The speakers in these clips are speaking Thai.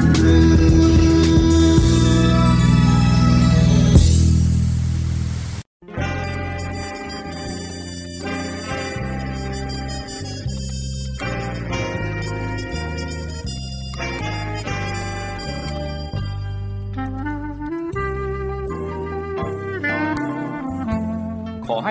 รเรือใ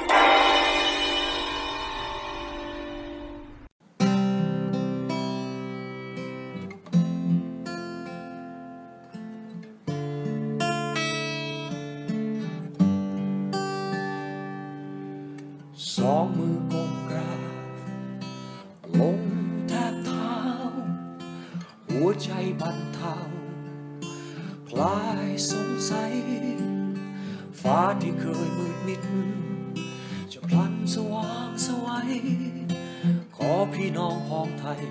สองมือก้มกราบลงแทบเท้าหัวใจบรรเทาคลายสงสัยฟ้าที่เคยมืดมิดจะพลันสว่างสวัยขอพี่น้องพ้องไทย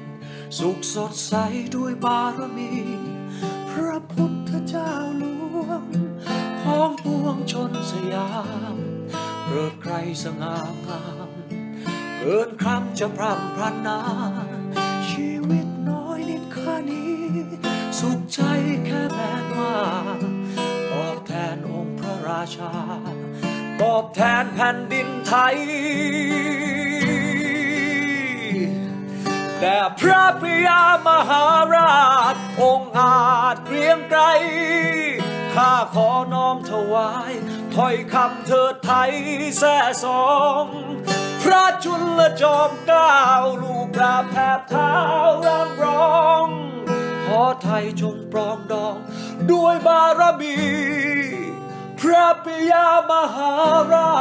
สุขสดใสด้วยบารมีพระพุทธเจ้าหลวงพ้องปวงชนสยามเกิดใครสง่างามเกินคำจะพร่ำพรรณนาชีวิตน้อยนิดค่านี้สุขใจแค่แม้มาตอบแทนองค์พระราชาตอบแทนแผ่นดินไทยแต่พระบิดามหาราชองค์อาจเกรียงไกรข้าขอน้อมถวายถ้อยคำเถิดไทยแส่สองพระจุลจอมเกล้าลูกกราบแทบเท้าร่ำร้องขอไทยจงปรองดองด้วยบารมีพระปิยามหาราช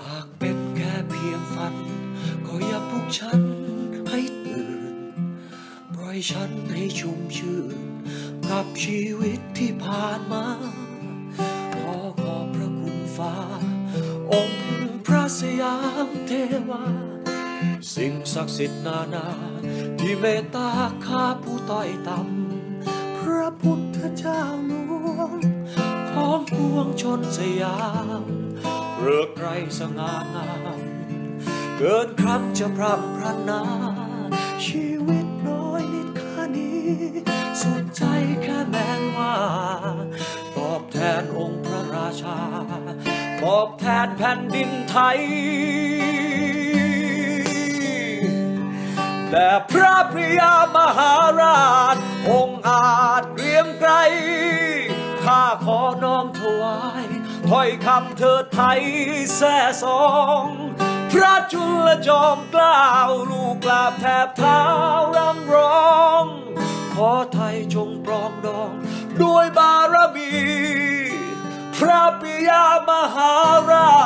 หากเป็นแค่เพียงฝันก็อย่าปลุกฉันให้ตื่นปล่อยฉันให้ชุ่มชื่นกับชีวิตที่ผ่านมาองค์พระสยามเทวาสิ่งศักดิ์สิทธิ์นานาที่เมตตาข้าผู้ต้อยต่ำพระพุทธเจ้าหลวงของปวงชนสยามเรือกไกรสง่างามเกินคำจะพร่ำพรรณนาชีวิตน้อยนิดค่านี้สุดใจแค่แม้นว่าตอบแทนองค์พระราชาตอบแทนแผ่นดินไทยแต่พระบิดามหาราชองค์อาจเกรียงไกรข้าขอน้อมถวายถ้อยคำเถิดไทยแส่สองพระจุลจอมเกล้าลูกกราบแทบเท้าร่ำร้องขอไทยจงปรองดองด้วยบารมีพระปิยามหาราช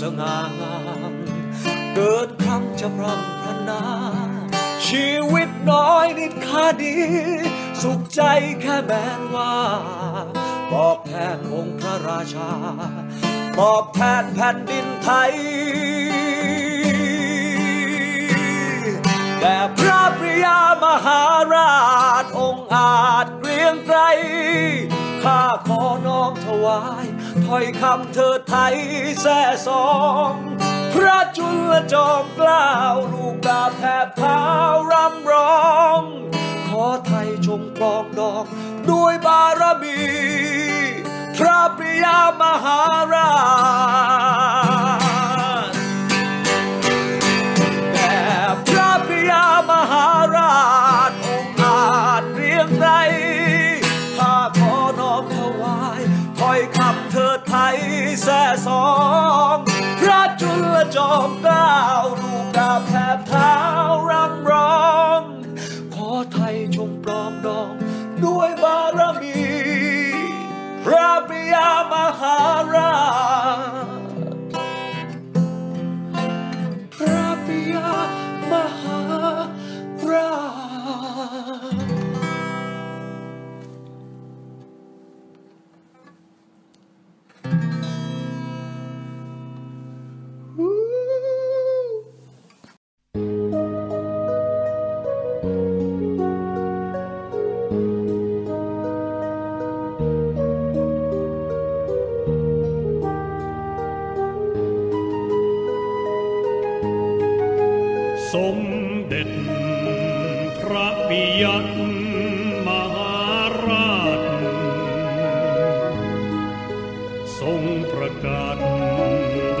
สง่างามเกิดครั้งจะพรำพรรณนาชีวิตน้อยนิดค่าดีสุขใจแค่แม้นว่าบอกแทนองค์พระราชาบอกแทนแผ่นดินไทยแต่พระปริยามหาราชองค์อาจเกรียงไกรข้าขอน้อมถวายถ้อยคำเธอไทยแส่สองพระจุลจอมเกล้าลูกกราบแทบเท้ารำร้องขอไทยชมปลองดองด้วยบารมีพระปริยามหาราชแต่พระปริยามหาราชองค์อาจเรียงไรข้าขอน้อมถวายถ้อยคำเธอไทยแส่สองพระจุลจอมเกล้าลูกกราบแทบเท้ารำร้องขอไทยชมปลองดองด้วยบารมีพระปริยามหาราชพระปริยามหาราชสมเด็จพระปิยมหาราชทรงประกาศ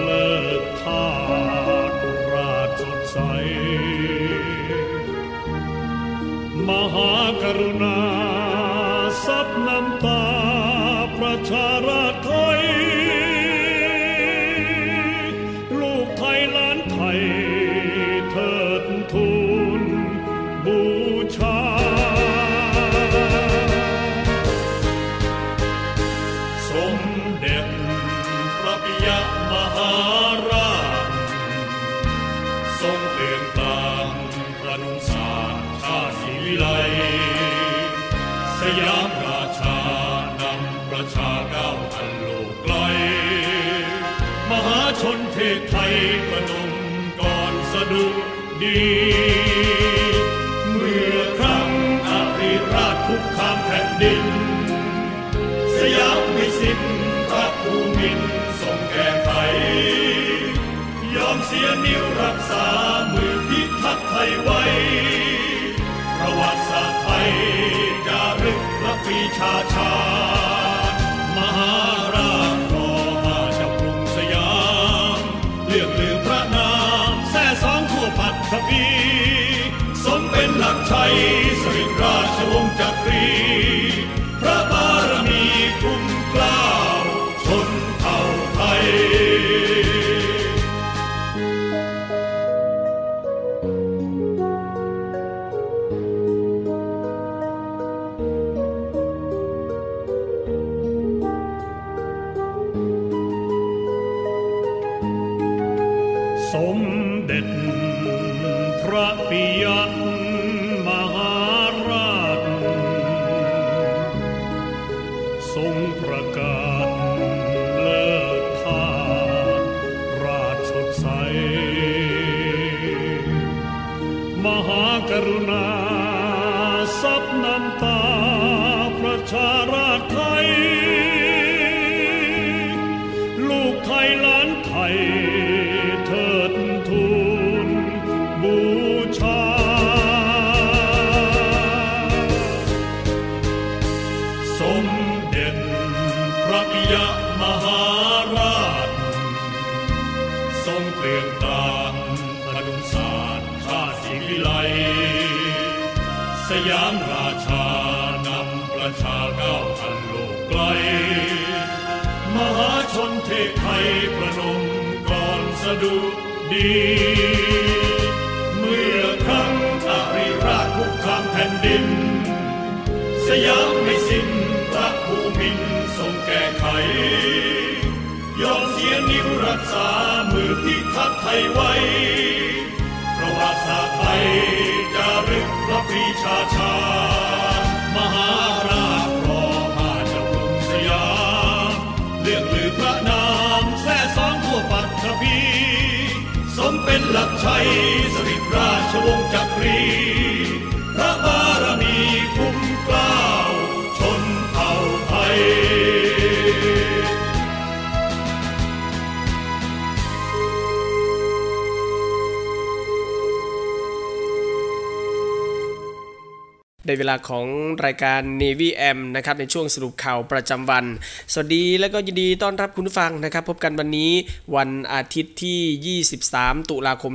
เลิกทาสราชสดใสมหากรุณาซับน้ำตาประชาราชไทยลูกไทยล้านไทยเทิดทูลบูชาสมเด็จพระปิยมหาราชทรงเปลี่ยนตามพระนุสาชาติวิไลสยามราชานำประชาก้าวอันโลกไกลมหาชนเทศไทยประนมสะดุดีเมื่อครั้งอาริราชคุกคามแผ่นดินสยามวิสิทธิ์พระภูมินทรงแก้ไขยอมเสียนิ้วรักษามือพิทักษ์ไทยไว้ประวัติศาสตร์ไทยจารึกพระปรีชาชาญมหาราชรอราชกรุงสยามเลื่อนลือพระนามปัตภีสมเป็นหลักชัยสิริราชวงศ์จักรีพระบารมีคุ้มเกล้าชนเผ่าไทยสาม พิทักษ์ไทยไว้ประวัติศาสตร์ไทยจารึกพระปรีชาชามหาราชรอผ่านจากกรุงสยามเรื่องลือพระนามแท้สองทั่วปัตตภีสมเป็นหลักชัยสถิตราชวงศ์จักรีพระบารมีคุ้มเกล้าชนเผ่าไทยในเวลาของรายการ Navy AM นะครับในช่วงสรุปข่าวประจำวันสวัสดีและก็ยินดีต้อนรับคุณผู้ฟังนะครับพบกันวันนี้วันอาทิตย์ที่23ตุลาคม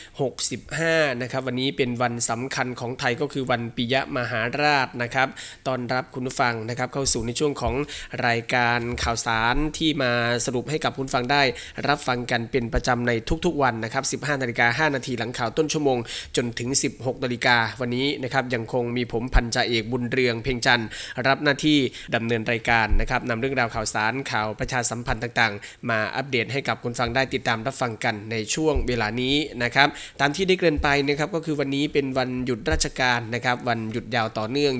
2565นะครับวันนี้เป็นวันสำคัญของไทยก็คือวันปิยมหาราชนะครับต้อนรับคุณผู้ฟังนะครับเข้าสู่ในช่วงของรายการข่าวสารที่มาสรุปให้กับคุณฟังได้รับฟังกันเป็นประจำในทุกๆวันนะครับ 15:05 นาทีหลังข่าวต้นชั่วโมงจนถึง 16:00 นวันนี้นะครับยังคงมีผมพันจ่าเอกบุญเรืองเพ็งจันทร์รับหน้าที่ดำเนินรายการนะครับนำเรื่องราวข่าวสารข่าวประชาสัมพันธ์ต่างๆมาอัปเดตให้กับคุณฟังได้ติดตามรับฟังกันในช่วงเวลานี้นะครับตามที่ได้เกริ่นไปนะครับก็คือวันนี้เป็นวันหยุดราชการนะครับวันหยุดยาวต่อเนื่อง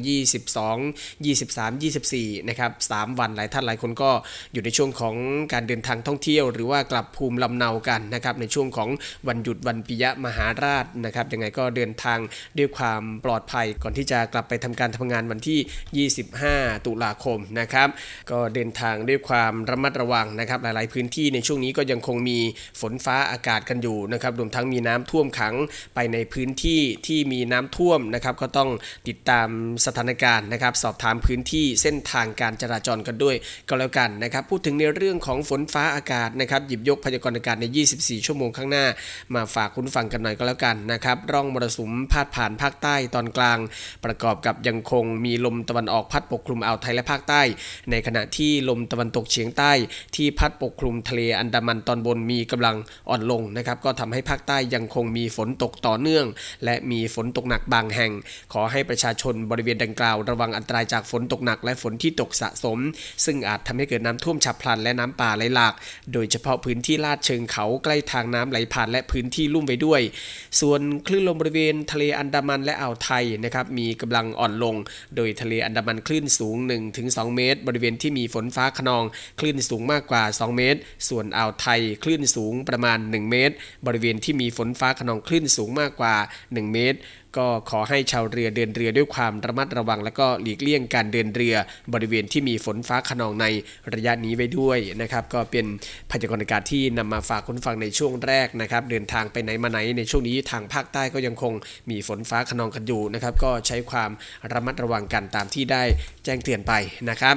22, 23, 24นะครับ3วันหลายท่านหลายคนก็อยู่ในช่วงของการเดินทางท่องเที่ยวหรือว่ากลับภูมิลำเนากันนะครับในช่วงของวันหยุดวันปิยมหาราชนะครับยังไงก็เดินทางด้วยความปลอดภัยก่อนที่จะกลับไปทำการทำงานวันที่25ตุลาคมนะครับก็เดินทางด้วยความระมัดระวังนะครับหลายๆพื้นที่ในช่วงนี้ก็ยังคงมีฝนฟ้าอากาศกันอยู่นะครับรวมทั้งมีน้ำท่วมขังไปในพื้นที่ที่มีน้ำท่วมนะครับก็ต้องติดตามสถานการณ์นะครับสอบถามพื้นที่เส้นทางการจราจรกันด้วยก็แล้วกันนะครับพูดถึงในเรื่องของฝนฟ้าอากาศนะครับหยิบยกพยากรณ์อากาศใน24ชั่วโมงข้างหน้ามาฝากคุณฟังกันหน่อยก็แล้วกันนะครับร่องมรสุมพาดผ่านภาคใต้ตอนกลางประกอบกับยังคงมีลมตะวันออกพัดปกคลุมอ่าวไทยและภาคใต้ในขณะที่ลมตะวันตกเฉียงใต้ที่พัดปกคลุมทะเลอันดามันตอนบนมีกำลังอ่อนลงนะครับก็ทำให้ภาคใต้ยังคงมีฝนตกต่อเนื่องและมีฝนตกหนักบางแห่งขอให้ประชาชนบริเวณดังกล่าวระวังอันตรายจากฝนตกหนักและฝนที่ตกสะสมซึ่งอาจทำให้เกิดน้ำท่วมฉับพลันและน้ำป่าไหลหลากโดยเฉพาะพื้นที่ลาดเชิงเขาใกล้ทางน้ำไหลผ่านและพื้นที่ลุ่มไว้ด้วยส่วนคลื่นลมบริเวณทะเลอันดามันและอ่าวไทยนะครับมีกำลังอ่อนลงโดยทะเลอันดามันคลื่นสูง 1-2 เมตรบริเวณที่มีฝนฟ้าคะนองคลื่นสูงมากกว่า2เมตรส่วนอ่าวไทยคลื่นสูงประมาณ1เมตรบริเวณที่มีฝนฟ้าคะนองคลื่นสูงมากกว่า1เมตรก็ขอให้ชาวเรือเดินเรือด้วยความระมัดระวังและก็หลีกเลี่ยงการเดินเรือบริเวณที่มีฝนฟ้าคะนองในระยะนี้ไว้ด้วยนะครับก็เป็นพยากรณ์อากาศที่นำมาฝากคุณฟังในช่วงแรกนะครับเดินทางไปไหนมาไหนในช่วงนี้ทางภาคใต้ก็ยังคงมีฝนฟ้าคะนองกันอยู่นะครับก็ใช้ความระมัดระวังกันตามที่ได้แจ้งเตือนไปนะครับ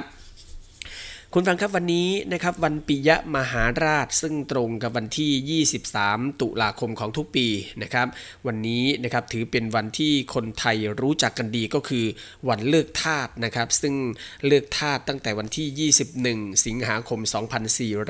คุณฟังครับวันนี้นะครับวันปิยมหาราชซึ่งตรงกับวันที่23ตุลาคมของทุกปีนะครับวันนี้นะครับถือเป็นวันที่คนไทยรู้จักกันดีก็คือวันเลิกทาสนะครับซึ่งเลิกทาสตั้งแต่วันที่21สิงหาคม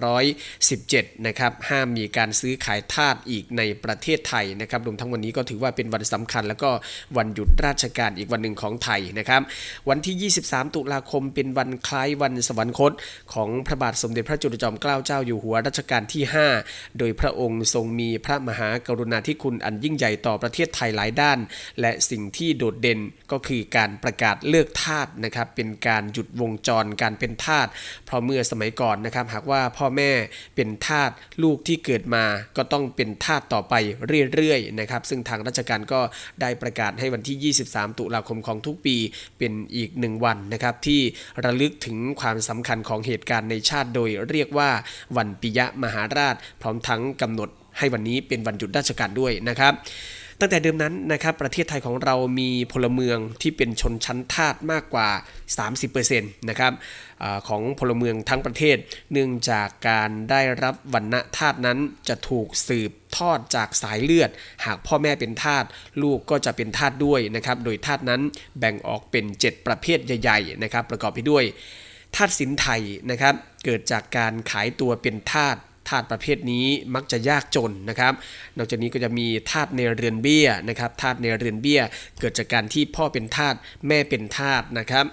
2417นะครับห้ามมีการซื้อขายทาสอีกในประเทศไทยนะครับรวมทั้งวันนี้ก็ถือว่าเป็นวันสำคัญแล้วก็วันหยุดราชการอีกวันหนึ่งของไทยนะครับวันที่23ตุลาคมเป็นวันคล้ายวันสวรรคตของพระบาทสมเด็จพระจุลจอมเกล้าเจ้าอยู่หัวรัชกาลที่5โดยพระองค์ทรงมีพระมหากรุณาธิคุณอันยิ่งใหญ่ต่อประเทศไทยหลายด้านและสิ่งที่โดดเด่นก็คือการประกาศเลิกทาสนะครับเป็นการหยุดวงจรการเป็นทาสเพราะเมื่อสมัยก่อนนะครับหากว่าพ่อแม่เป็นทาสลูกที่เกิดมาก็ต้องเป็นทาสต่อไปเรื่อยๆนะครับซึ่งทางราชการก็ได้ประกาศให้วันที่23ตุลาคมของทุกปีเป็นอีก1วันนะครับที่ระลึกถึงความสำคัญของเหตุการณ์ในชาติโดยเรียกว่าวันปิยมหาราชพร้อมทั้งกำหนดให้วันนี้เป็นวันหยุดราชการด้วยนะครับตั้งแต่เดิมนั้นนะครับประเทศไทยของเรามีพลเมืองที่เป็นชนชั้นทาสมากกว่า 30% นะครับของพลเมืองทั้งประเทศเนื่องจากการได้รับวรรณะทาสนั้นจะถูกสืบทอดจากสายเลือดหากพ่อแม่เป็นทาสลูกก็จะเป็นทาสด้วยนะครับโดยทาสนั้นแบ่งออกเป็น7ประเภทใหญ่ๆนะครับประกอบไปด้วยทาสสินไทยนะครับเกิดจากการขายตัวเป็นทาสประเภทนี้มักจะยากจนนะครับนอกจากนี้ก็จะมีทาสในเรือนเบี้ยนะครับทาสในเรือนเบี้ยเกิดจากการที่พ่อเป็นทาสแม่เป็นทาสนะครับ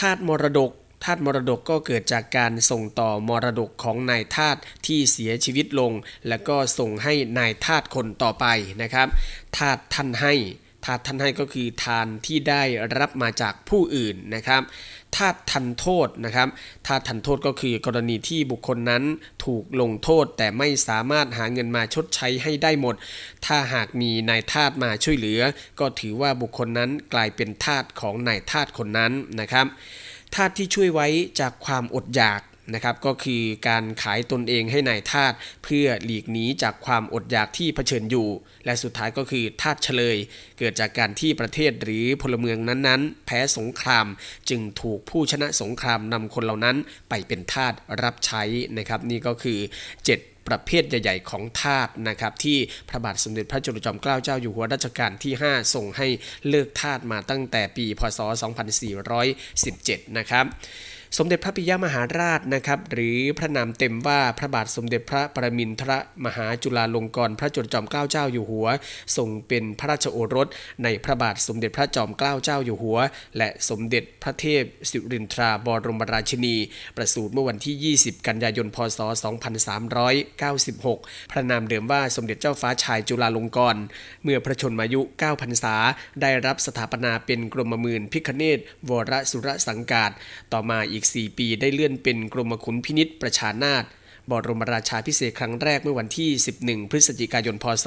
ทาสมรดก ธาตุมรดกก็เกิดจากการส่งต่อมรดกของนายทาสที่เสียชีวิตลงแล้วก็ส่งให้นายทาสคนต่อไปนะครับทาสท่านให้ก็คือทานที่ได้รับมาจากผู้อื่นนะครับทาสทันโทษนะครับทาสทันโทษก็คือกรณีที่บุคคลนั้นถูกลงโทษแต่ไม่สามารถหาเงินมาชดใช้ให้ได้หมดถ้าหากมีนายทาสมาช่วยเหลือก็ถือว่าบุคคลนั้นกลายเป็นทาสของนายทาสคนนั้นนะครับทาสที่ช่วยไว้จากความอดอยากนะครับก็คือการขายตนเองให้นายทาสเพื่อหลีกหนีจากความอดอยากที่เผชิญอยู่และสุดท้ายก็คือทาสเฉลยเกิดจากการที่ประเทศหรือพลเมืองนั้นๆแพ้สงครามจึงถูกผู้ชนะสงครามนำคนเหล่านั้นไปเป็นทาสรับใช้นะครับนี่ก็คือ7ประเภทใหญ่ๆของทาสนะครับที่พระบาทสมเด็จพระจุลจอมเกล้าเจ้าอยู่หัวรัชกาลที่5ส่งให้เลิกทาสมาตั้งแต่ปีพ.ศ. 2417นะครับสมเด็จพระปิยมหาราชนะครับหรือพระนามเต็มว่าพระบาทสมเด็จพระปรมินทรมหาจุฬาลงกรณ์พระจุลจอมเกล้าเจ้าอยู่หัวทรงเป็นพระราชโอรสในพระบาทสมเด็จพระจอมเกล้าเจ้าอยู่หัวและสมเด็จพระเทพสิรินทราบรมราชินีประสูติเมื่อวันที่20กันยายนพ.ศ. 2396พระนามเดิมว่าสมเด็จเจ้าฟ้าชายจุฬาลงกรณ์เมื่อพระชนมายุ9พรรษาได้รับสถาปนาเป็นกรมหมื่นพิฆเนศวรสุรสังกาสต่อมาอีก4 ปีได้เลื่อนเป็นกรมขุนพินิจประชานาถบรมราชาภิเษกครั้งแรกเมื่อวันที่11พฤศจิกายนพ.ศ.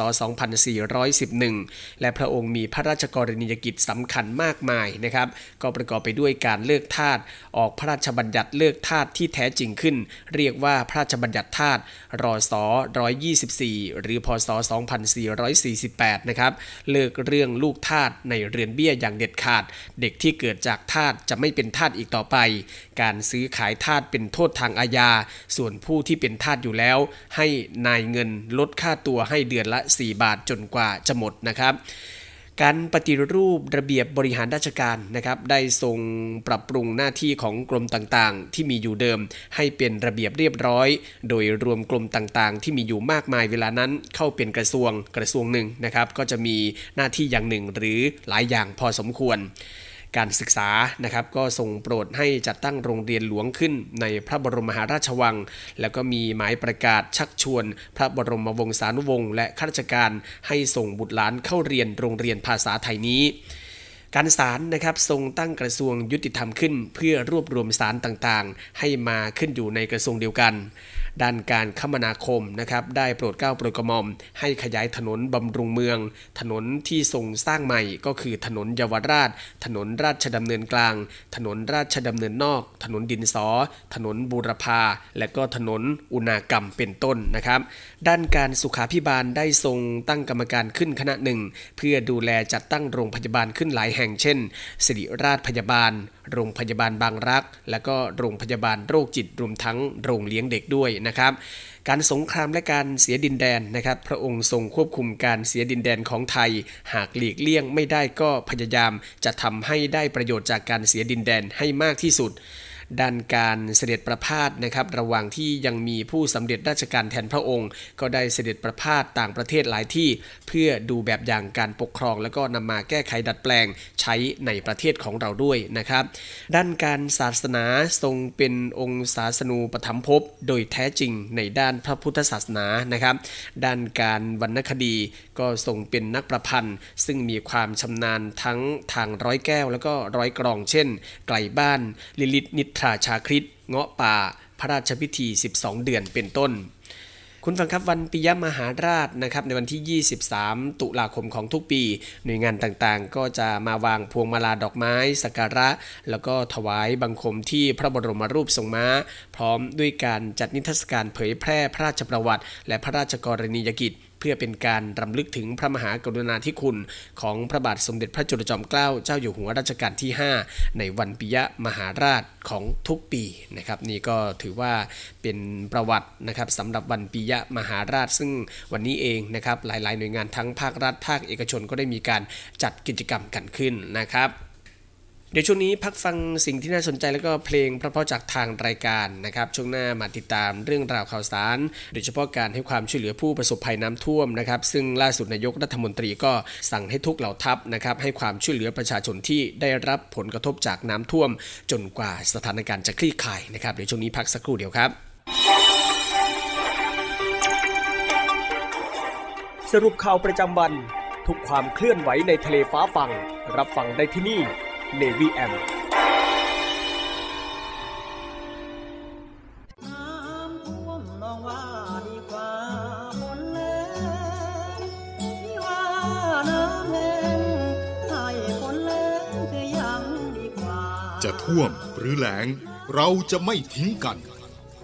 2411และพระองค์มีพระราชกรณียกิจสำคัญมากมายนะครับก็ประกอบไปด้วยการเลิกทาสออกพระราชบัญญัติเลิกทาสที่แท้จริงขึ้นเรียกว่าพระราชบัญญัติทาสร.ศ. 124หรือพ.ศ. 2448นะครับเลิกเรื่องลูกทาสในเรือนเบี้ยอย่างเด็ดขาดเด็กที่เกิดจากทาสจะไม่เป็นทาสอีกต่อไปการซื้อขายทาสเป็นโทษทางอาญาส่วนผู้ที่เป็นทาสอยู่แล้วให้นายเงินลดค่าตัวให้เดือนละ4บาทจนกว่าจะหมดนะครับการปฏิรูประเบียบบริหารราชการนะครับได้ทรงปรับปรุงหน้าที่ของกรมต่างๆที่มีอยู่เดิมให้เป็นระเบียบเรียบร้อยโดยรวมกรมต่างๆที่มีอยู่มากมายเวลานั้นเข้าเป็นกระทรวงหนึ่งนะครับก็จะมีหน้าที่อย่างหนึ่งหรือหลายอย่างพอสมควรการศึกษานะครับก็ทรงโปรดให้จัดตั้งโรงเรียนหลวงขึ้นในพระบรมมหาราชวังแล้วก็มีหมายประกาศชักชวนพระบรมวงศานุวงศ์และข้าราชการให้ส่งบุตรหลานเข้าเรียนโรงเรียนภาษาไทยนี้การศาลนะครับทรงตั้งกระทรวงยุติธรรมขึ้นเพื่อรวบรวมศาลต่างๆให้มาขึ้นอยู่ในกระทรวงเดียวกันด้านการคมนาคมนะครับได้โปรดเกล้าโปรดกระหม่อมให้ขยายถนนบำรุงเมืองถนนที่ทรงสร้างใหม่ก็คือถนนเยาวราชถนนราชดำเนินกลางถนนราชดำเนินนอกถนนดินสอถนนบูรพาและก็ถนนอุณากรรมเป็นต้นนะครับด้านการสุขาภิบาลได้ทรงตั้งกรรมการขึ้นคณะหนึ่งเพื่อดูแลจัดตั้งโรงพยาบาลขึ้นหลายแห่งเช่นศิริราชพยาบาลโรงพยาบาลบางรักและก็โรงพยาบาลโรคจิตรวมทั้งโรงเลี้ยงเด็กด้วยนะครับการสงครามและการเสียดินแดนนะครับพระองค์ทรงควบคุมการเสียดินแดนของไทยหากหลีกเลี่ยงไม่ได้ก็พยายามจะทำให้ได้ประโยชน์จากการเสียดินแดนให้มากที่สุดด้านการเสด็จประพาสนะครับระหว่างที่ยังมีผู้สำเร็จราชการแทนพระองค์ก็ได้เสด็จประพาสต่างประเทศหลายที่เพื่อดูแบบอย่างการปกครองแล้วก็นำมาแก้ไขดัดแปลงใช้ในประเทศของเราด้วยนะครับด้านการศาสนาทรงเป็นองค์ศาสนูปถัมภพโดยแท้จริงในด้านพระพุทธศาสนานะครับด้านการวรรณคดีก็ทรงเป็นนักประพันธ์ซึ่งมีความชำนาญทั้งทางร้อยแก้วแล้วก็ร้อยกรองเช่นไกลบ้านลิลิตนิทราชาคริตเงาะป่าพระราชพิธี12เดือนเป็นต้นคุณฟังครับวันปิยมหาราชนะครับในวันที่23ตุลาคมของทุกปีหน่วยงานต่างๆก็จะมาวางพวงมาลาดอกไม้สักการะแล้วก็ถวายบังคมที่พระบรมรูปทรงม้าพร้อมด้วยการจัดนิทรรศการเผยแพร่พระราชประวัติและพระราชกรณียกิจเพื่อเป็นการรำลึกถึงพระมหากรุณาธิคุณของพระบาทสมเด็จพระจุลจอมเกล้าเจ้าอยู่หัวรัชกาลที่5ในวันปิยมหาราชของทุกปีนะครับนี่ก็ถือว่าเป็นประวัตินะครับสำหรับวันปิยมหาราชซึ่งวันนี้เองนะครับหลายๆหน่วยงานทั้งภาครัฐภาคเอกชนก็ได้มีการจัดกิจกรรมกันขึ้นนะครับ ดี๋ยวช่วงนี้พักฟังสิ่งที่น่าสนใจแล้วก็เพลงเพราะๆจากทางรายการนะครับช่วงหน้ามาติดตามเรื่องราวข่าวสารโดยเฉพาะการให้ความช่วยเหลือผู้ประสบภัยน้ำท่วมนะครับซึ่งล่าสุดนายกรัฐมนตรีก็สั่งให้ทุกเหล่าทัพนะครับให้ความช่วยเหลือประชาชนที่ได้รับผลกระทบจากน้ำท่วมจนกว่าสถานการณ์จะคลี่คลายนะครับเดี๋ยวช่วงนี้พักสักครู่เดียวครับสรุปข่าวประจำวันทุกความเคลื่อนไหวในทะเลฟ้าฝั่งรับฟังได้ที่นี่ Navy AMจะท่วมหรือแล้งเราจะไม่ทิ้งกัน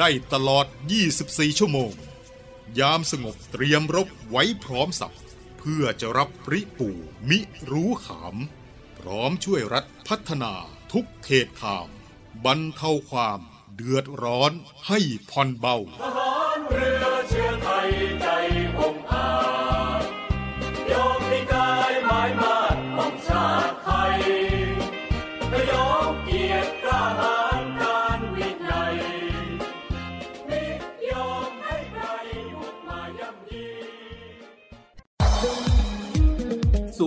ได้ตลอด24ชั่วโมงยามสงบเตรียมรบไว้พร้อมสับเพื่อจะรับปริปูมิรู้ขามพร้อมช่วยรัฐพัฒนาทุกเขตขามบรรเทาความเดือดร้อนให้ผ่อนเบาทหารเรือเชื้อไทยใจองอาจยอมนิกายหมายมาดของชาติไทยก็ยอมเกียรติกล้าหาญการวินัยไม่ยอมให้ใครบุกมาย่ำยีศู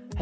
ให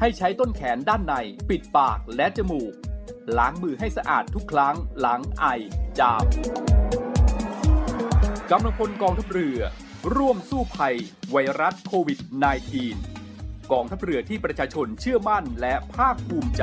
ให้ใช้ต้นแขนด้านในปิดปากและจมูกล้างมือให้สะอาดทุกครั้งหลังไอจามกำลังพลกองทัพเรือร่วมสู้ภัยไวรัสโควิด -19 กองทัพเรือที่ประชาชนเชื่อมั่นและภาคภูมิใจ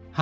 ห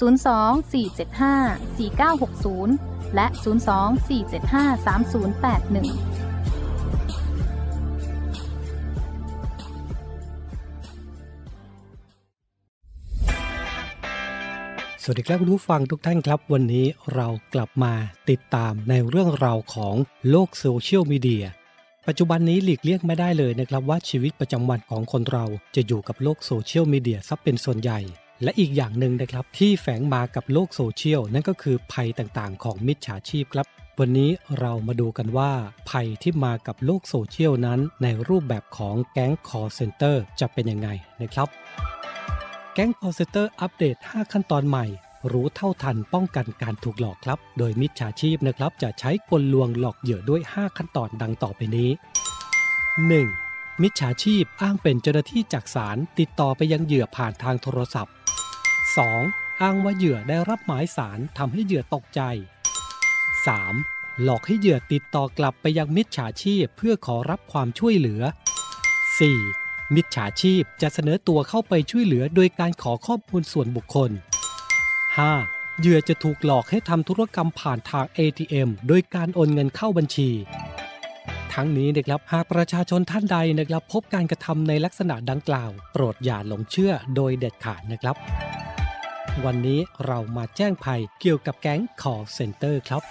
024754960 และ 024753081สวัสดีครับคุณผู้ฟังทุกท่านครับวันนี้เรากลับมาติดตามในเรื่องราวของโลกโซเชียลมีเดียปัจจุบันนี้หลีกเลี่ยงไม่ได้เลยนะครับว่าชีวิตประจำวันของคนเราจะอยู่กับโลกโซเชียลมีเดียซะเป็นส่วนใหญ่และอีกอย่างหนึ่งนะครับที่แฝงมากับโลกโซเชียลนั่นก็คือภัยต่างๆของมิจฉาชีพครับวันนี้เรามาดูกันว่าภัยที่มากับโลกโซเชียลนั้นในรูปแบบของแก๊งคอลเซ็นเตอร์จะเป็นยังไงนะครับแก๊งคอลเซ็นเตอร์อัปเดต5ขั้นตอนใหม่รู้เท่าทันป้องกันการถูกหลอกครับโดยมิจฉาชีพนะครับจะใช้กลลวงหลอกเหยื่อด้วย5ขั้นตอนดังต่อไปนี้ 1. มิจฉาชีพอ้างเป็นเจ้าหน้าที่จากศาลติดต่อไปยังเหยื่อผ่านทางโทรศัพท์ 2. อ้างว่าเหยื่อได้รับหมายศาลทำให้เหยื่อตกใจ 3. หลอกให้เหยื่อติดต่อกลับไปยังมิจฉาชีพเพื่อขอรับความช่วยเหลือ 4. มิจฉาชีพจะเสนอตัวเข้าไปช่วยเหลือโดยการขอข้อมูลส่วนบุคคล5. เหยื่อจะถูกหลอกให้ทำธุรกรรมผ่านทาง ATM โดยการโอนเงินเข้าบัญชีทั้งนี้นะครับหากประชาชนท่านใดนะครับพบการกระทำในลักษณะดังกล่าวโปรดอย่าหลงเชื่อโดยเด็ดขาดนะครับวันนี้เรามาแจ้งภัยเกี่ยวกับแก๊งคอลเซ็นเตอร์ครับ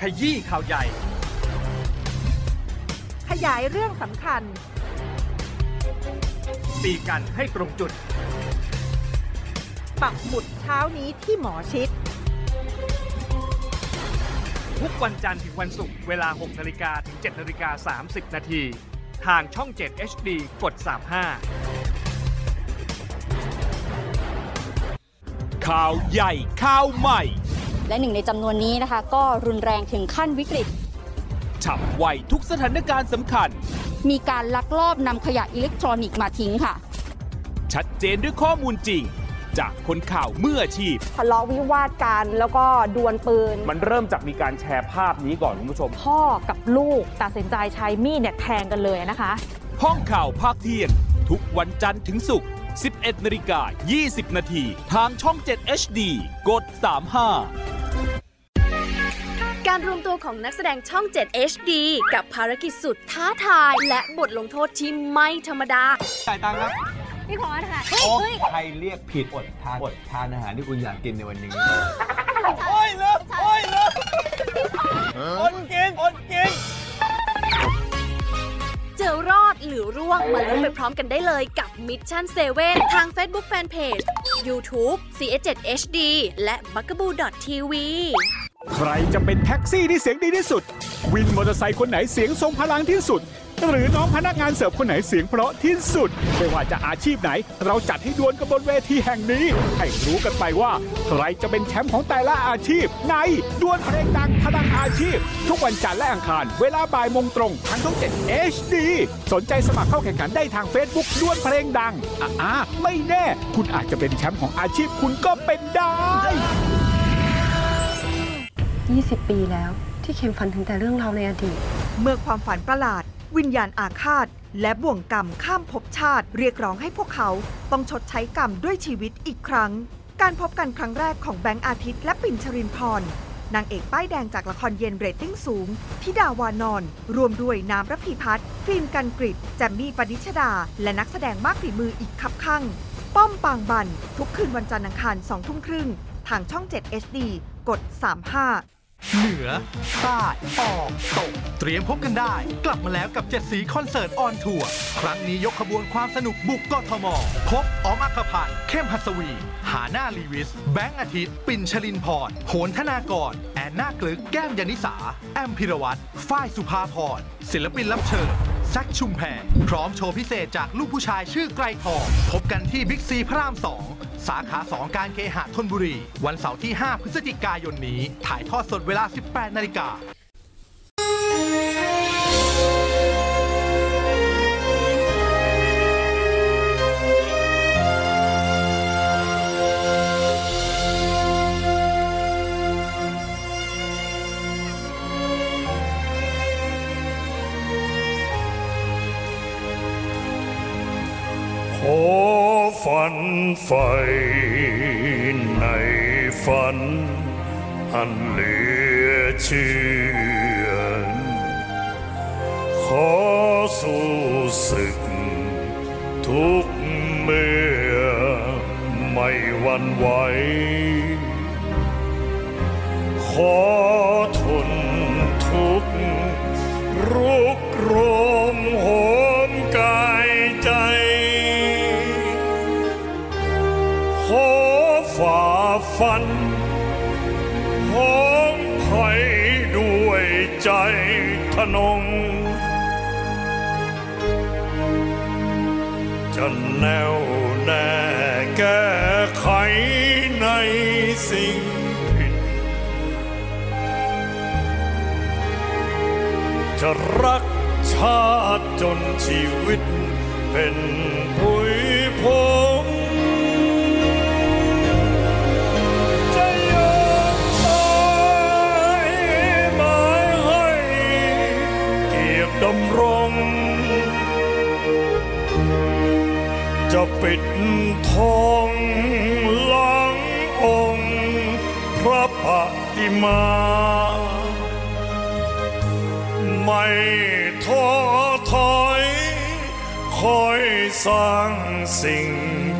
ขยี้ข่าวใหญ่ขยายเรื่องสำคัญตีกันให้ตรงจุดปักหมุดเช้านี้ที่หมอชิดทุกวันจันทร์ถึงวันศุกร์เวลา 6:00 น. ถึง 7:30 น. ทางช่อง 7 HD กด 35 ข่าวใหญ่ข่าวใหม่และหนึ่งในจำนวนนี้นะคะก็รุนแรงถึงขั้นวิกฤตฉับไวทุกสถานการณ์สำคัญมีการลักลอบนำขยะอิเล็กทรอนิกส์มาทิ้งค่ะชัดเจนด้วยข้อมูลจริงจากคนข่าวมืออาชีพทะเลาะวิวาทกันแล้วก็ดวลปืนมันเริ่มจากมีการแชร์ภาพนี้ก่อนคุณผู้ชมพ่อกับลูกตัดสินใจใช้มีดเนี่ยแทงกันเลยนะคะห้องข่าวภาคเที่ยงทุกวันจันทร์ถึงศุกร์ 11:00 น. 20 นาทีทางช่อง 7 HD กด 35การรวมตัวของนักแสดงช่อง 7 HD กับภารกิจสุดท้าทายและบทลงโทษที่ไม่ธรรมดาจ่ายตังค์ครับพี่ขออาหารใครเรียกผิดอดทานอาหารที่คุณอยากกินในวันนี้โอ้ยเลยอดกินเจอรอดหรือร่วงมาลุ้นไปพร้อมกันได้เลยกับ Mission 7 ทาง Facebook Fanpage YouTube CS7 HD และ bugaboo.tvใครจะเป็นแท็กซี่ที่เสียงดีที่สุดวินมอเตอร์ไซค์คนไหนเสียงทรงพลังที่สุดหรือน้องพนักงานเสิร์ฟคนไหนเสียงเพราะที่สุดไม่ว่าจะอาชีพไหนเราจัดให้ดวลกันบนเวทีแห่งนี้ให้รู้กันไปว่าใครจะเป็นแชมป์ของแต่ละอาชีพในดวลเพลงดังพลังอาชีพทุกวันจันทร์และอังคารเวลาบ่ายโมงตรงทางช่อง 7 HD สนใจสมัครเข้าแข่งขันได้ทาง Facebook ดวลเพลงดังไม่แน่คุณอาจจะเป็นแชมป์ของอาชีพคุณก็เป็นได้20 ปีแล้ว ที่เข็มฝันถึงแต่เรื่องราวในอดีตเมื่อความฝันประหลาดวิญญาณอาฆาตและบ่วงกรรมข้ามภพชาติเรียกร้องให้พวกเขาต้องชดใช้กรรมด้วยชีวิตอีกครั้งการพบกันครั้งแรกของแบงค์อาทิตย์และปิ่นชรินพรนางเอกป้ายแดงจากละครเย็นเรตติ้งสูงธิดาวานอนรวมด้วยน้ำระพีพัฒน์ฟิล์มกันกฤษแจมมี่ปณิชดาและนักแสดงมากฝีมืออีกคับคั่งป้อมปางบันทุกคืนวันจันทร์อังคาร20:30ทางช่อง7 HD กด35เหนือใต้ออกตกเตรียมพบกันได้กลับมาแล้วกับ7สีคอนเสิร์ตออนทัวร์ครั้งนี้ยกขบวนความสนุกบุกกทมพบออมอัครพันธ์เข้มหัสวีหาหน้าลีวิสแบงค์อาทิตย์ปิ่นชลินพรโหนธนากรแอนนากลึกแก้มยานิสาแอมพิรวัตรฝ้ายสุภาพรศิลปินรับเชิญแซคชุมแพรพร้อมโชว์พิเศษจากลูกผู้ชายชื่อไกรทองพบกันที่บิ๊กซีพระราม2สาขา2การเคหะธนบุรีวันเสาร์ที่5 พฤศจิกายนนี้ถ่ายทอดสดเวลา 18:00 น.ฝันไฟในฝันอันเหลือเชื่อขอสู้ศึกทุกเมื่อไม่หวั่นไหวขอทนทุกข์รุกรมโหมกายใจขอฝ่าฟันพ้องไผ่ด้วยใจทะนงจะแน่วแน่แก้ไขในสิ่งผิดจะรักชาติจนชีวิตเป็นปุ๋ยพงดำรงจะปิดทองหลังองค์พระปฏิมาไม่ท้อถอยคอยสร้างสิ่ง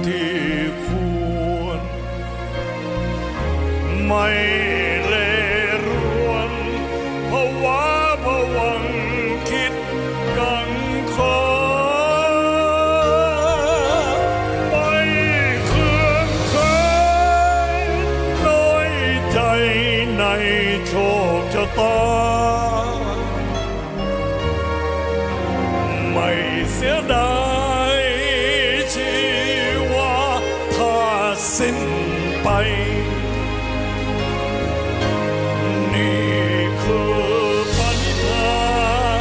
ที่ควรไม่เล่ร่อนภาวะผวังไม่เสียดายชีวะถ้าสิ้นไปนี่คือปณิธาน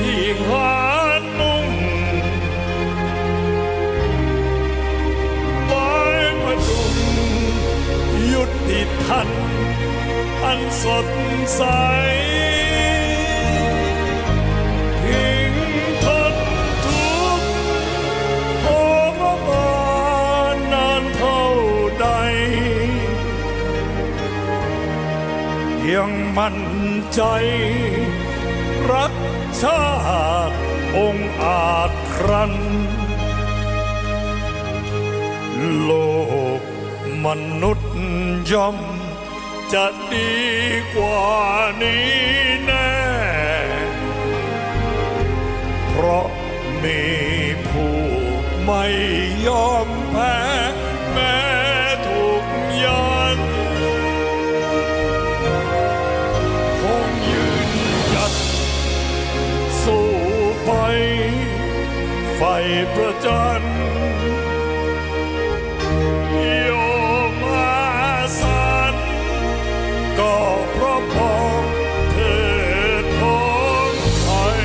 ที่หานุ่งไว้ประดุจยุติธรรมอันสดใสทิ้งทนทุกข์ทรมานนานเท่าใดยังมั่นใจรักชาติองค์อาจครั้นโลกมนุษย์ย่อมจะดีกว่านี้แน่เพราะมีผู้ไม่ยอมแพ้แม้ถูกยันคงยืนหยัดสู้ไปไฟประจันโยมอาสันก็เพราะพองเธอท้องไทย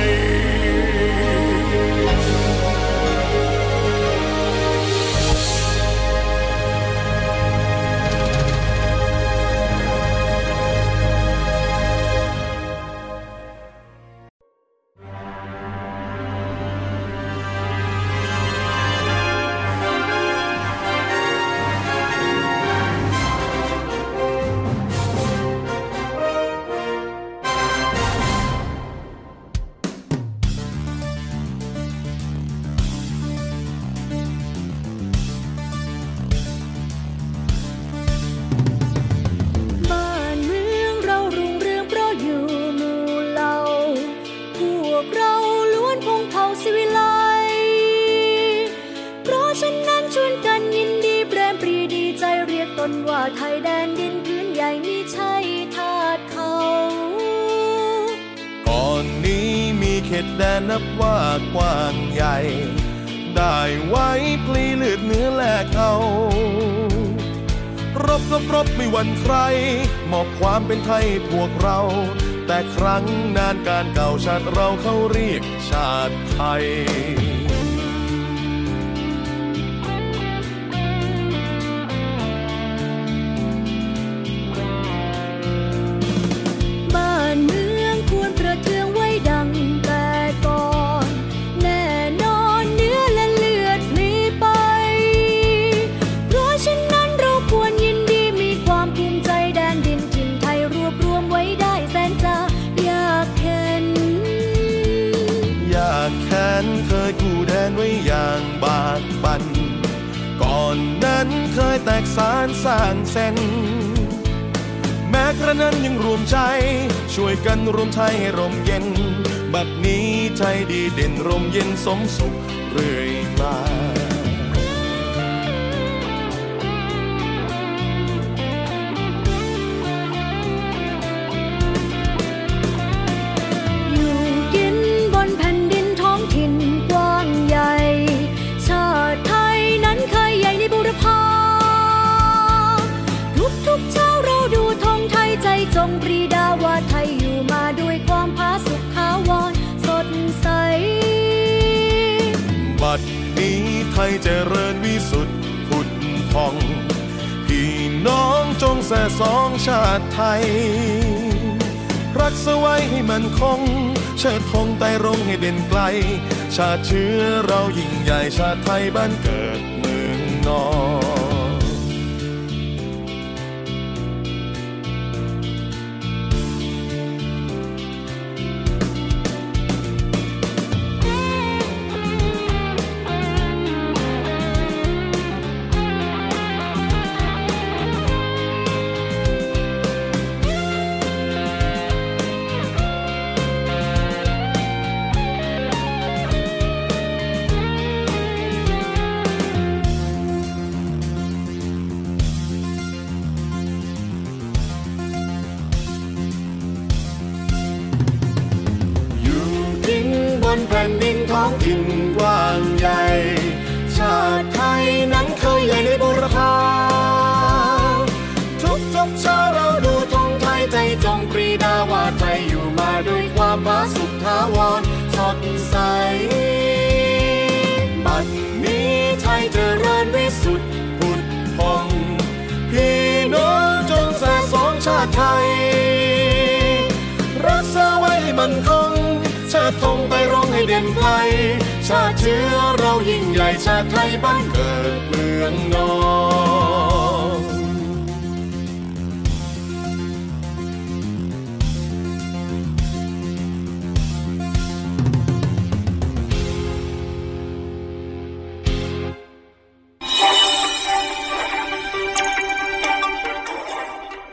ตแดนนับว่ากว้างใหญ่ได้ไว้พลีเลือดเนื้อแลกเอารบกับรบไม่หวั่นใครมอบความเป็นไทยพวกเราแต่ครั้งนานการเก่าชาติเราเขาเรียกชาติไทยเคยกู้แดนไว้อย่างบากบั่นก่อนนั้นเคยแตกสานสร้างเส้นแม้กระนั้นยังรวมใจช่วยกันรวมไทยให้ร่มเย็นบัดนี้ไทยดีเด่นร่มเย็นสมสุขเรื่อยมาจงปรีดาว่าไทยอยู่มาด้วยความผาสุกขาวรสดใสบัดนี้ไทยเจริญวิสุทธิ์ผุดพองพี่น้องจงแส่สองชาติไทยรักษาไว้ให้มันคงเชิดธงไต่รงให้เด่นไกลชาติเชื้อเรายิ่งใหญ่ชาติไทยบ้านเกิดเมืองนอนแผ่นดินท้องถิ่นกว้างใหญ่ชาติไทยนั้นเคยใหญ่ในบุรพาทุกชาติเราดูธงไทยใจจงปรีดาว่าไทยอยู่มาด้วยความผาสุกถาวรสดใสบัดนี้ไทยเจริญวิสุทธิ์ผุดพองพี่น้องจงแสสองชาติไทยรักษาไว้มันคงชาติธงไปร้องให้เด่นไกลชาติเชื้อเรายิ่งใหญ่ชาติไทยบ้านเกิดเมืองนอน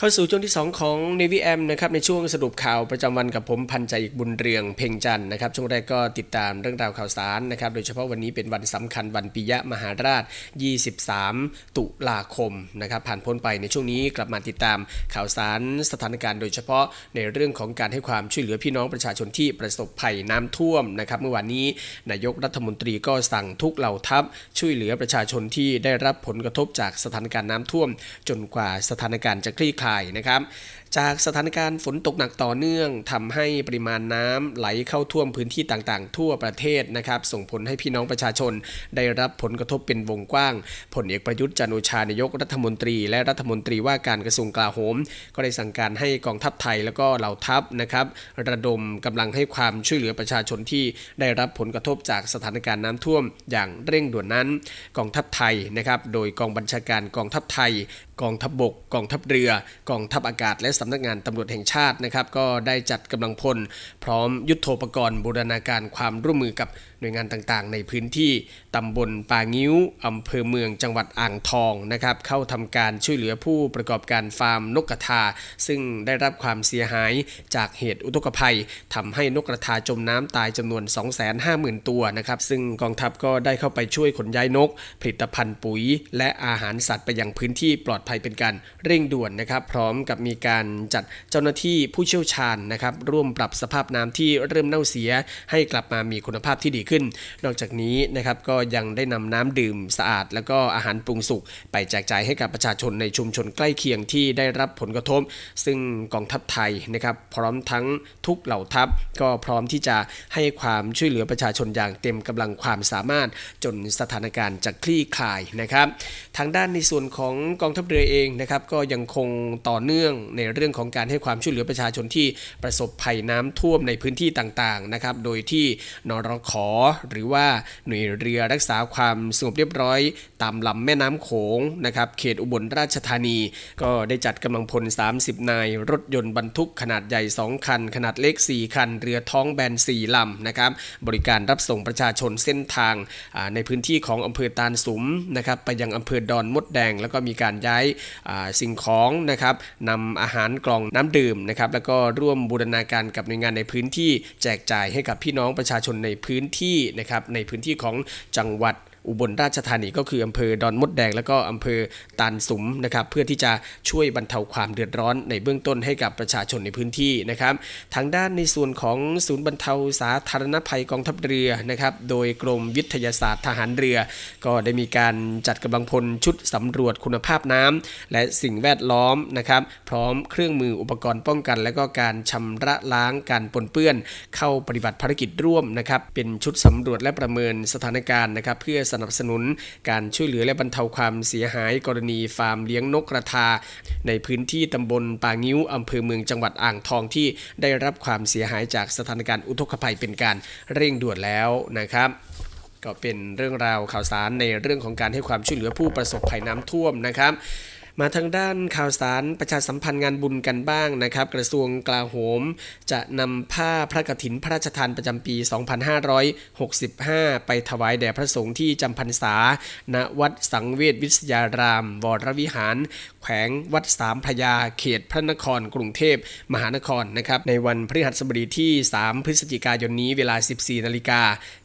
เข้าสู่ช่วงที่2ของ Navy AM นะครับในช่วงสรุปข่าวประจำวันกับผมพันจ่าเอกบุญเรืองเพ็งจันทร์นะครับช่วงแรกก็ติดตามเรื่องราวข่าวสารนะครับโดยเฉพาะวันนี้เป็นวันสำคัญวันปิยมหาราช23ตุลาคมนะครับผ่านพ้นไปในช่วงนี้กลับมาติดตามข่าวสารสถานการณ์โดยเฉพาะในเรื่องของการให้ความช่วยเหลือพี่น้องประชาชนที่ประสบภัยน้ำท่วมนะครับเมื่อวานนี้นายกรัฐมนตรีก็สั่งทุกเหล่าทัพช่วยเหลือประชาชนที่ได้รับผลกระทบจากสถานการณ์น้ำท่วมจนกว่าสถานการณ์จะคลี่คลายนะครับจากสถานการณ์ฝนตกหนักต่อเนื่องทำให้ปริมาณน้ำไหลเข้าท่วมพื้นที่ต่างๆทั่วประเทศนะครับส่งผลให้พี่น้องประชาชนได้รับผลกระทบเป็นวงกว้างพลเอกประยุทธ์จันทร์โอชานายกรัฐมนตรีและรัฐมนตรีว่าการกระทรวงกลาโหมก็ได้สั่งการให้กองทัพไทยแล้วก็เหล่าทัพนะครับระดมกำลังให้ความช่วยเหลือประชาชนที่ได้รับผลกระทบจากสถานการณ์น้ำท่วมอย่างเร่งด่วนนั้นกองทัพไทยนะครับโดยกองบัญชาการกองทัพไทยกองทัพบกกองทัพเรือกองทัพอากาศและสำนักงานตำรวจแห่งชาตินะครับก็ได้จัดกำลังพลพร้อมยุทโธปกรณ์บูรณาการความร่วมมือกับ หน่วยงานต่างๆในพื้นที่ตำบลป่างิ้วอำเภอเมืองจังหวัดอ่างทองนะครับเข้าทำการช่วยเหลือผู้ประกอบการฟาร์มนกกระทาซึ่งได้รับความเสียหายจากเหตุอุทกภัยทำให้นกกระทาจมน้ำตายจำนวน 250,000 ตัวนะครับซึ่งกองทัพก็ได้เข้าไปช่วยขนย้ายนกผลิตภัณฑ์ปุ๋ยและอาหารสัตว์ไปยังพื้นที่ปลอดภัยเป็นการเร่งด่วนนะครับพร้อมกับมีการจัดเจ้าหน้าที่ผู้เชี่ยวชาญนะครับร่วมปรับสภาพน้ำที่เริ่มเน่าเสียให้กลับมามีคุณภาพที่ดีขึ้นนอกจากนี้นะครับก็ยังได้นำน้ำดื่มสะอาดแล้วก็อาหารปรุงสุกไปแจกจ่ายให้กับประชาชนในชุมชนใกล้เคียงที่ได้รับผลกระทบซึ่งกองทัพไทยนะครับพร้อมทั้งทุกเหล่าทัพก็พร้อมที่จะให้ความช่วยเหลือประชาชนอย่างเต็มกำลังความสามารถจนสถานการณ์จะคลี่คลายนะครับทางด้านในส่วนของกองทัพเรือเองนะครับก็ยังคงต่อเนื่องในเรื่องของการให้ความช่วยเหลือประชาชนที่ประสบภัยน้ำท่วมในพื้นที่ต่างๆนะครับโดยที่นรข.หรือว่าหน่วยเรือรักษาความสงบเรียบร้อยตามลำแม่น้ำโขงนะครับเขตอุบลราชธานีก็ได้จัดกำลังพล30นายรถยนต์บรรทุกขนาดใหญ่2คันขนาดเล็ก4คันเรือท้องแบน4ลำนะครับบริการรับส่งประชาชนเส้นทางในพื้นที่ของอำเภอตาลสุมนะครับไปยังอำเภอดอนมดแดงแล้วก็มีการย้ายสิ่งของนะครับนำอาหารกล่องน้ำดื่มนะครับแล้วก็ร่วมบูรณาการกับหน่วยงานในพื้นที่แจกจ่ายให้กับพี่น้องประชาชนในพื้นที่นะครับในพื้นที่ของจังหวัดอุบลราชธานีก็คืออำเภอดอนมดแดงแล้วก็อำเภอตาลสุมนะครับเพื่อที่จะช่วยบรรเทาความเดือดร้อนในเบื้องต้นให้กับประชาชนในพื้นที่นะครับทางด้านในส่วนของศูนย์บรรเทาสาธารณภัยกองทัพเรือนะครับโดยกรมวิทยาศาสตร์ทหารเรือก็ได้มีการจัดกำลังพลชุดสำรวจคุณภาพน้ำและสิ่งแวดล้อมนะครับพร้อมเครื่องมืออุปกรณ์ป้องกันและก็การชำระล้างการปนเปื้อนเข้าปฏิบัติภารกิจร่วมนะครับเป็นชุดสำรวจและประเมินสถานการณ์นะครับเพื่อสนับสนุนการช่วยเหลือและบรรเทาความเสียหายกรณีฟาร์มเลี้ยงนกกระทาในพื้นที่ตำบลป่างิ้วอำเภอเมืองจังหวัดอ่างทองที่ได้รับความเสียหายจากสถานการณ์อุทกภัยเป็นการเร่งด่วนแล้วนะครับก็เป็นเรื่องราวข่าวสารในเรื่องของการให้ความช่วยเหลือผู้ประสบภัยน้ำท่วมนะครับมาทางด้านข่าวสารประชาสัมพันธ์งานบุญกันบ้างนะครับกระทรวงกลาโหมจะนำผ้าพระกฐินพระราชทานประจำปี 2565 ไปถวายแด่พระสงฆ์ที่จำพรรษาณวัดสังเวชวิทยารามวรวิหารแขวงวัดสามพระยาเขตพระนครกรุงเทพมหานครนะครับในวันพฤหัสบดีที่3พฤศจิกายนนี้เวลา 14:00 น.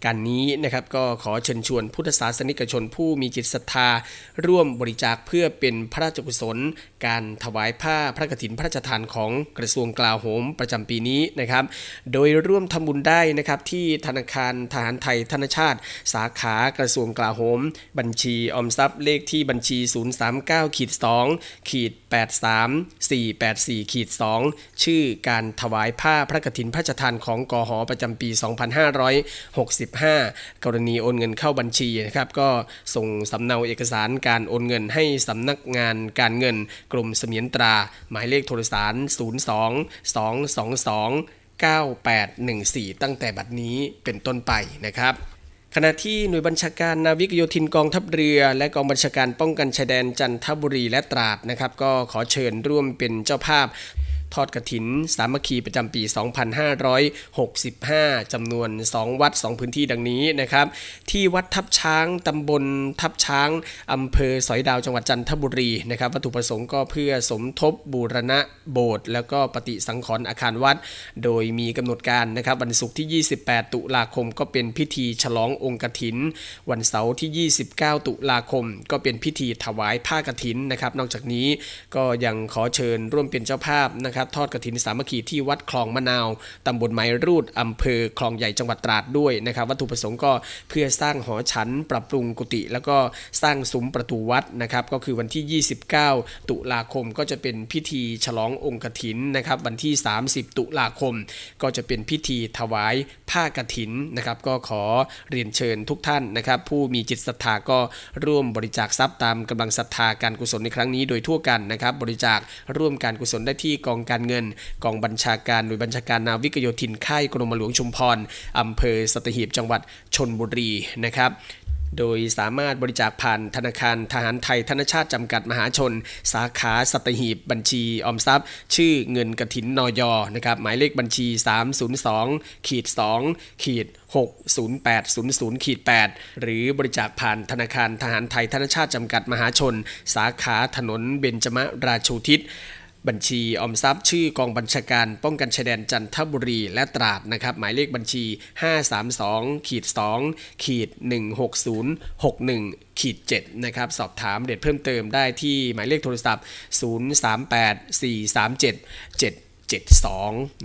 การนี้นะครับก็ขอเชิญชวนพุทธศาสนิกชนผู้มีจิตศรัทธาร่วมบริจาคเพื่อเป็นพระราชกุศลการถวายผ้าพระกฐินพระราชทานของกระทรวงกลาโหมประจำปีนี้นะครับโดยร่วมทำบุญได้นะครับที่ธนาคารทหารไทยธนชาติสาขากระทรวงกลาโหมบัญชีออมทรัพย์เลขที่บัญชี 039-2-83484-2 ชื่อการถวายผ้าพระกฐินพระราชทานของกหประจำปี 2565 กรณีโอนเงินเข้าบัญชีนะครับก็ส่งสำเนาเอกสารการโอนเงินให้สำนักงานการเงินกรมเสมียนตราหมายเลขโทรศัพท์02-222-9814ตั้งแต่บัดนี้เป็นต้นไปนะครับขณะที่หน่วยบัญชาการนาวิกโยธินกองทัพเรือและกองบัญชาการป้องกันชายแดนจันทบุรีและตราดนะครับก็ขอเชิญร่วมเป็นเจ้าภาพทอดกฐินสามัคคีประจำปี 2565 จำนวน 2 วัด 2 พื้นที่ดังนี้นะครับที่วัดทับช้างตำบลทับช้างอำเภอสอยดาวจังหวัดจันทบุรีนะครับวัตถุประสงค์ก็เพื่อสมทบบูรณะโบสถ์แล้วก็ปฏิสังขรณ์อาคารวัดโดยมีกำหนดการนะครับวันศุกร์ที่28ตุลาคมก็เป็นพิธีฉลององค์กฐินวันเสาร์ที่29ตุลาคมก็เป็นพิธีถวายผ้ากฐินนะครับนอกจากนี้ก็ยังขอเชิญร่วมเป็นเจ้าภาพนะครับทอดกฐินสามัคคีที่วัดคลองมะนาวตำบลไม้รูดอำเภอคลองใหญ่จังหวัดตราดด้วยนะครับวัตถุประสงค์ก็เพื่อสร้างหอฉันปรับปรุงกุฏิแล้วก็สร้างซุ้มประตูวัดนะครับก็คือวันที่29ตุลาคมก็จะเป็นพิธีฉลององค์กฐินนะครับวันที่30ตุลาคมก็จะเป็นพิธีถวายผ้ากฐินนะครับก็ขอเรียนเชิญทุกท่านนะครับผู้มีจิตศรัทธาก็ร่วมบริจาคทรัพย์ตามกำลังศรัทธาการกุศลในครั้งนี้โดยทั่วกันนะครับบริจาคร่วมการกุศลได้ที่กองการเงินกองบัญชาการหน่วยบัญชาการนาวิกโยธินค่ายกรมหลวงชุมพรอำเภอสัตหีบจังหวัดชลบุรีนะครับ โดยสามารถบริจาคผ่านธนาคารทหารไทยธนชาติจำกัดมหาชนสาขาสัตหีบบัญชีออมทรัพย์ชื่อเงินกฐินนย.นะครับหมายเลขบัญชี 302-2-60800-8 หรือบริจาคผ่านธนาคารทหารไทยธนชาติจำกัดมหาชนสาขาถนนเบญจมราชูทิศบัญชีออมทรัพย์ชื่อกองบัญชาการป้องกันชายแดนจันทบุรีและตราดนะครับหมายเลขบัญชี 532-2-16061-7 นะครับสอบถามเด็ดเพิ่มเติมได้ที่หมายเลขโทรศัพท์ 038-437-772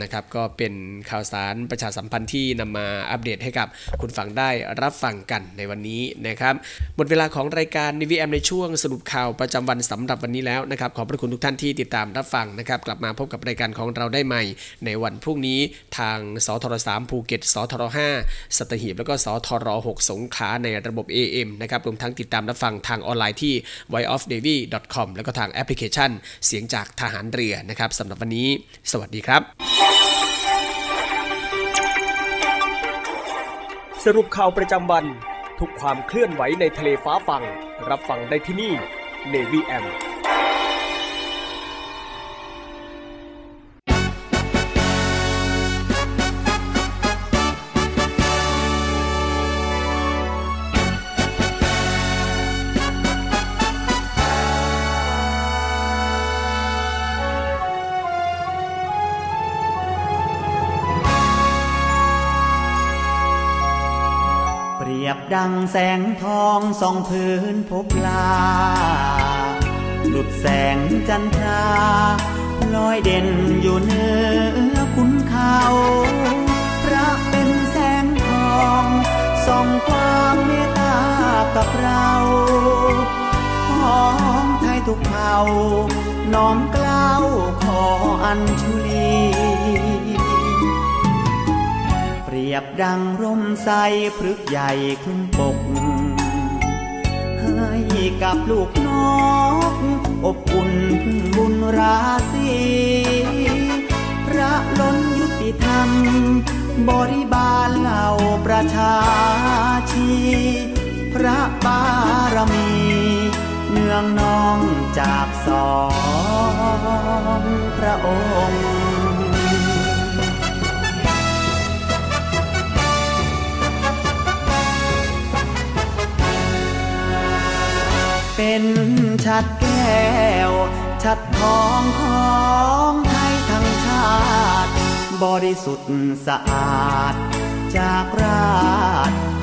นะครับก็เป็นข่าวสารประชาสัมพันธ์ที่นำมาอัปเดตให้กับคุณฟังได้รับฟังกันในวันนี้นะครับหมดเวลาของรายการ NVM ในช่วงสรุปข่าวประจำวันสำหรับวันนี้แล้วนะครับขอบพระคุณทุกท่านที่ติดตามรับฟังนะครับกลับมาพบกับรายการของเราได้ใหม่ในวันพรุ่งนี้ทางสทร3ภูเก็ตสทร5สัตหีบแล้วก็สทร6สงขลาในระบบ AM นะครับรวมทั้งติดตามรับฟังทางออนไลน์ที่ voiceofnavy.com แล้วก็ทางแอปพลิเคชันเสียงจากทหารเรือนะครับสำหรับวันนี้สวัสดีครับสรุปข่าวประจำวันทุกความเคลื่อนไหวในทะเลฟ้าฝั่งรับฟังได้ที่นี่ Navy AMดังแสงทองส่องพื้นพบลาหลุดแสงจันทราลอยเด่นอยู่เหนือขุนเขาพระเป็นแสงทองส่องความเมตตากับเราของไทยทุกเผ่าน้อมเกล้าขออัญชุลีเปรียบดังร่มใสพฤกษ์ใหญ่คลุมปกให้กับลูกนกอบอุ่นพึ่งบุญราศีพระล้นยุติธรรมบริบาลเหล่าประชาชีพระบารมีเนืองนองจากสองพระองค์เป็นฉัตรแก้วฉัตรทองของไทยทั้งชาติบริสุทธิ์สะอาดจากรา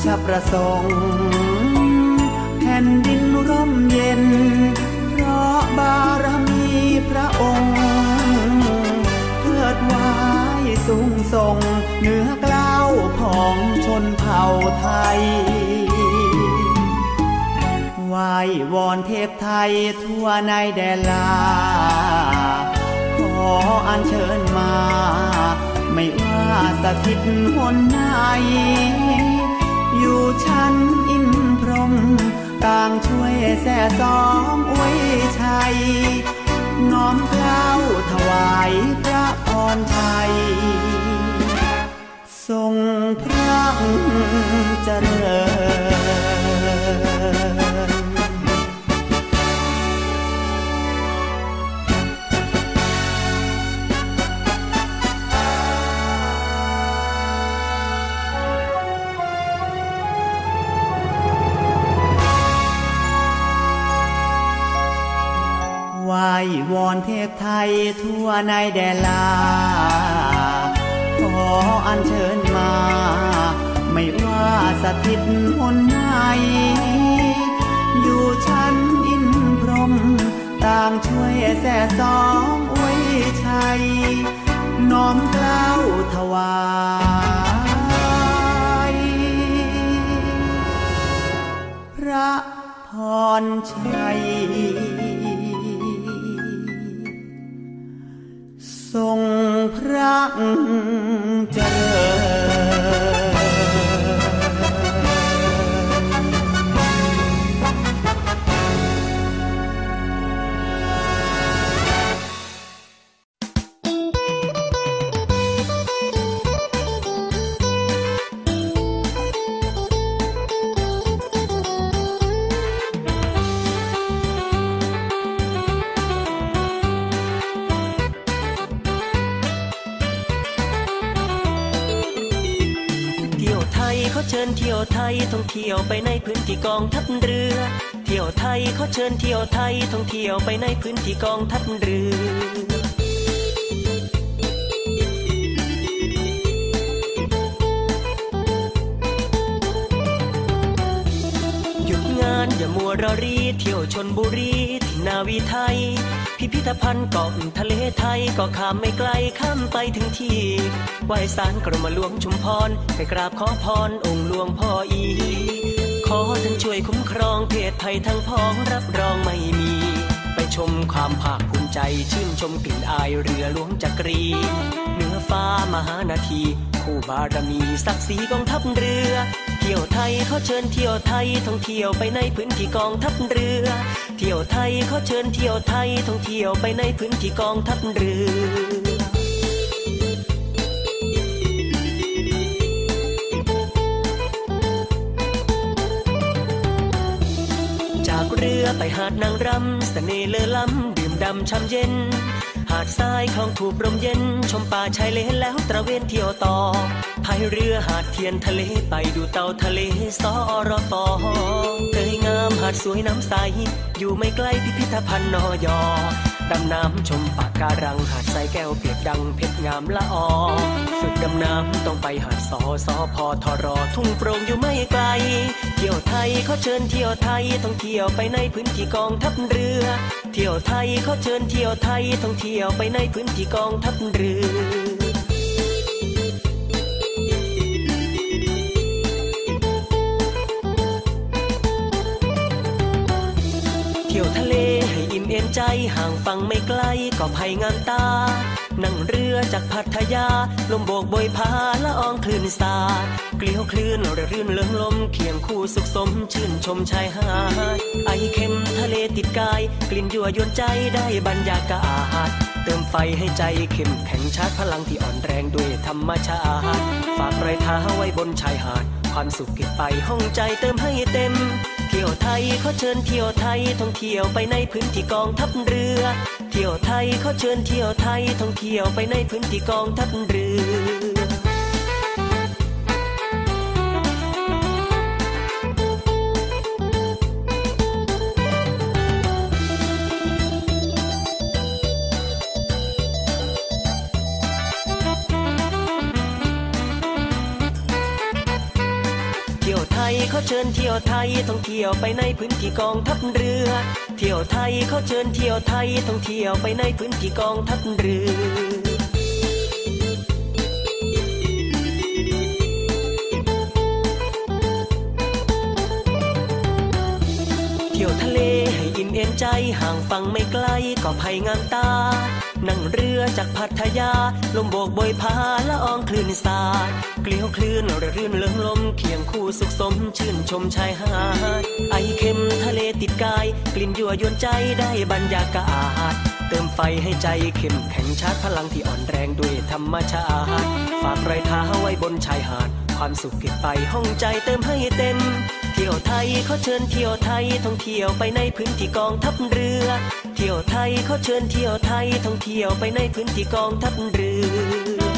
ชประสงค์แผ่นดินร่มเย็นเพราะบารมีพระองค์เทิดไว้สูงส่งเหนือเกล้าของชนเผ่าไทยไหว้วอนเทพไทยทั่วในแดนลาขออัญเชิญมาไม่ว่าสถิตหนไหนอยู่ชั้นอินพรหมต่างช่วยแส่สองอวยชัยน้อมเกล้าถวายพระพรชัยทรงพระเจริญไหว้วอนเทพไทยทั่วในแดนลาขออัญเชิญมาไม่ว่าสถิตหนไหนอยู่ชั้นอินพรหมต่างช่วยแส่สองอวยชัยน้อมเกล้าถวายพระพรชัยทรงพระเจริญ ยท่องเที่ยวไปในพื้นที่กองทัพเรือเที่ยวไทยขอเชิญเที่ยวไทยท่องเที่ยวไปในพื้นที่กองทัพเรืออย่ามัวรอรีเที่ยวชลบุรีที่นาวีไทยพิพิธภัณฑ์เกาะทะเลไทยก็ข้ามไม่ไกลข้ามไปถึงที่ไหว้ศาลกรมหลวงชุมพรไปกราบขอพรองค์หลวงพ่ออีขอท่านช่วยคุ้มครองเพศภัยทั้งพ้องรับรองไม่มีไปชมความภาคภูมิใจชื่นชมกลิ่นอายเรือหลวงจักรีเหนือฟ้ามหานาทีคู่บารมีศักดิ์ศรีกองทัพเรือเที่ยวไทยขอเชิญเที่ยวไทยท่องเที่ยวไปในพื้นที่กองทัพเรือเที่ยวไทยขอเชิญเที่ยวไทยท่องเที่ยวไปในพื้นที่กองทัพเรือจากเรือไปหาดนางรำเสน่ห์เลอล้ำดื่มด่ำช่ำเย็นหาดทรายคลองถูกลมเย็นชมป่าชายเลนแล้วตระเวนเที่ยวต่อพายเรือหาดเทียนทะเลไปดูเต่าทะเลสรตเตยงามหาดสวยน้ำใสอยู่ไม่ไกลพิพิธภัณฑ์นย.ดำน้ำชมปะการังหาดทรายแก้วเปียกดังเพชรงามละอฝึกดำน้ำต้องไปหาดสพทรทุ่งโปร่งอยู่ไม่ไกลเที่ยวไทยขอเชิญเที่ยวไทยท่องเที่ยวไปในพื้นที่กองทัพเรือเที่ยวไทยขอเชิญเที่ยวไทยท่องเที่ยวไปในพื้นที่กองทัพเรือเที่ยวทะเลให้อิ่มเอมใจห่างฝั่งไม่ไกลก็ภัยงามตานั่งเรือจากพัทยาลมโบกบอยพาละอองคลื่นสาดเกลียวคลื่นระรื่นเลื่องลมเคียงคู่สุขสมชื่นชมชายหาดไอเค็มทะเลติดกายกลิ่นยั่วยวนใจได้บรรยากาศเติมไฟให้ใจเข้มแข็งชาร์จพลังที่อ่อนแรงด้วยธรรมชาติฝากรอยเท้าไว้บนชายหาดความสุขเก็บไปห้องใจเติมให้เต็มเที่ยวไทยขอเชิญเที่ยวไทยท่องเที่ยวไปในพื้นที่กองทัพเรือเที่ยวไทยขอเชิญเที่ยวไทยท่องเที่ยวไปในพื้นที่กองทัพเรือขอเชิญเที่ยวไทยท่องเที่ยวไปในพื้นที่กองทัพเรือเที่ยวไทยขอเชิญเที่ยวไทยท่องเที่ยวไปในพื้นที่กองทัพเรือเที่ยวทะเลให้อิ่มเอมใจห่างฝั่งไม่ไกลก็ภัยงามตานั่งเรือจากพัทยาลมโบกบอยพาละอองคลื่นสาดเกลียวคลื่นระรื่นเลื่องลมเคียงคู่สุขสมชื่นชมชายหาดไอเค็มทะเลติดกายกลิ่นยั่วยวนใจได้บรรยากาศเติมไฟให้ใจเข้มแข็งชาร์จพลังที่อ่อนแรงด้วยธรรมชาติฝากรอยเท้าไว้บนชายหาดความสุขเก็บไปห้องใจเติมให้เต็มเที่ยวไทยขอเชิญเที่ยวไทยท่องเที่ยวไปในพื้นที่กองทัพเรือเที่ยวไทยขอเชิญเที่ยวไทยท่องเที่ยวไปในพื้นที่กองทัพเรือ